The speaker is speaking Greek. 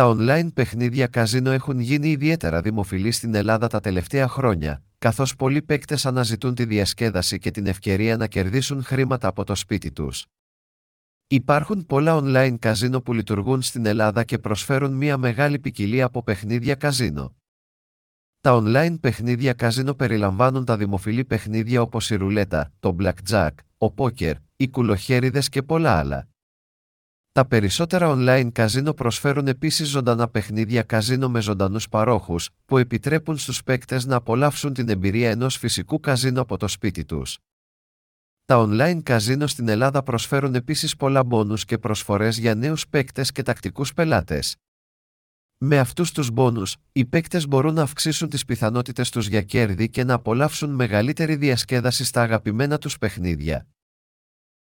Τα online παιχνίδια καζίνο έχουν γίνει ιδιαίτερα δημοφιλή στην Ελλάδα τα τελευταία χρόνια, καθώς πολλοί παίκτες αναζητούν τη διασκέδαση και την ευκαιρία να κερδίσουν χρήματα από το σπίτι τους. Υπάρχουν πολλά online καζίνο που λειτουργούν στην Ελλάδα και προσφέρουν μια μεγάλη ποικιλία από παιχνίδια καζίνο. Τα online παιχνίδια καζίνο περιλαμβάνουν τα δημοφιλή παιχνίδια όπως η ρουλέτα, το blackjack, ο πόκερ, οι κουλοχέριδες και πολλά άλλα. Τα περισσότερα online καζίνο προσφέρουν επίσης ζωντανά παιχνίδια καζίνο με ζωντανούς παρόχους, που επιτρέπουν στους παίκτες να απολαύσουν την εμπειρία ενός φυσικού καζίνο από το σπίτι τους. Τα online καζίνο στην Ελλάδα προσφέρουν επίσης πολλά μπόνους και προσφορές για νέους παίκτες και τακτικούς πελάτες. Με αυτούς τους μπόνους, οι παίκτες μπορούν να αυξήσουν τις πιθανότητες τους για κέρδη και να απολαύσουν μεγαλύτερη διασκέδαση στα αγαπημένα τους παιχνίδια.